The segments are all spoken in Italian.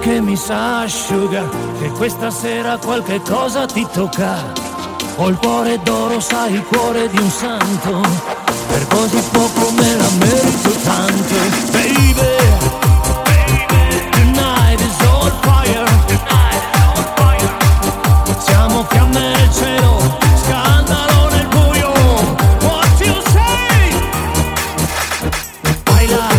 Che mi sa asciuga, che questa sera qualche cosa ti tocca. Ho il cuore d'oro, sai, il cuore di un santo. Per così poco me la merito tanto. Baby, baby, tonight is on fire. Siamo fiamme nel cielo, scandalo nel buio. What you say? Baila.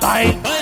Bye.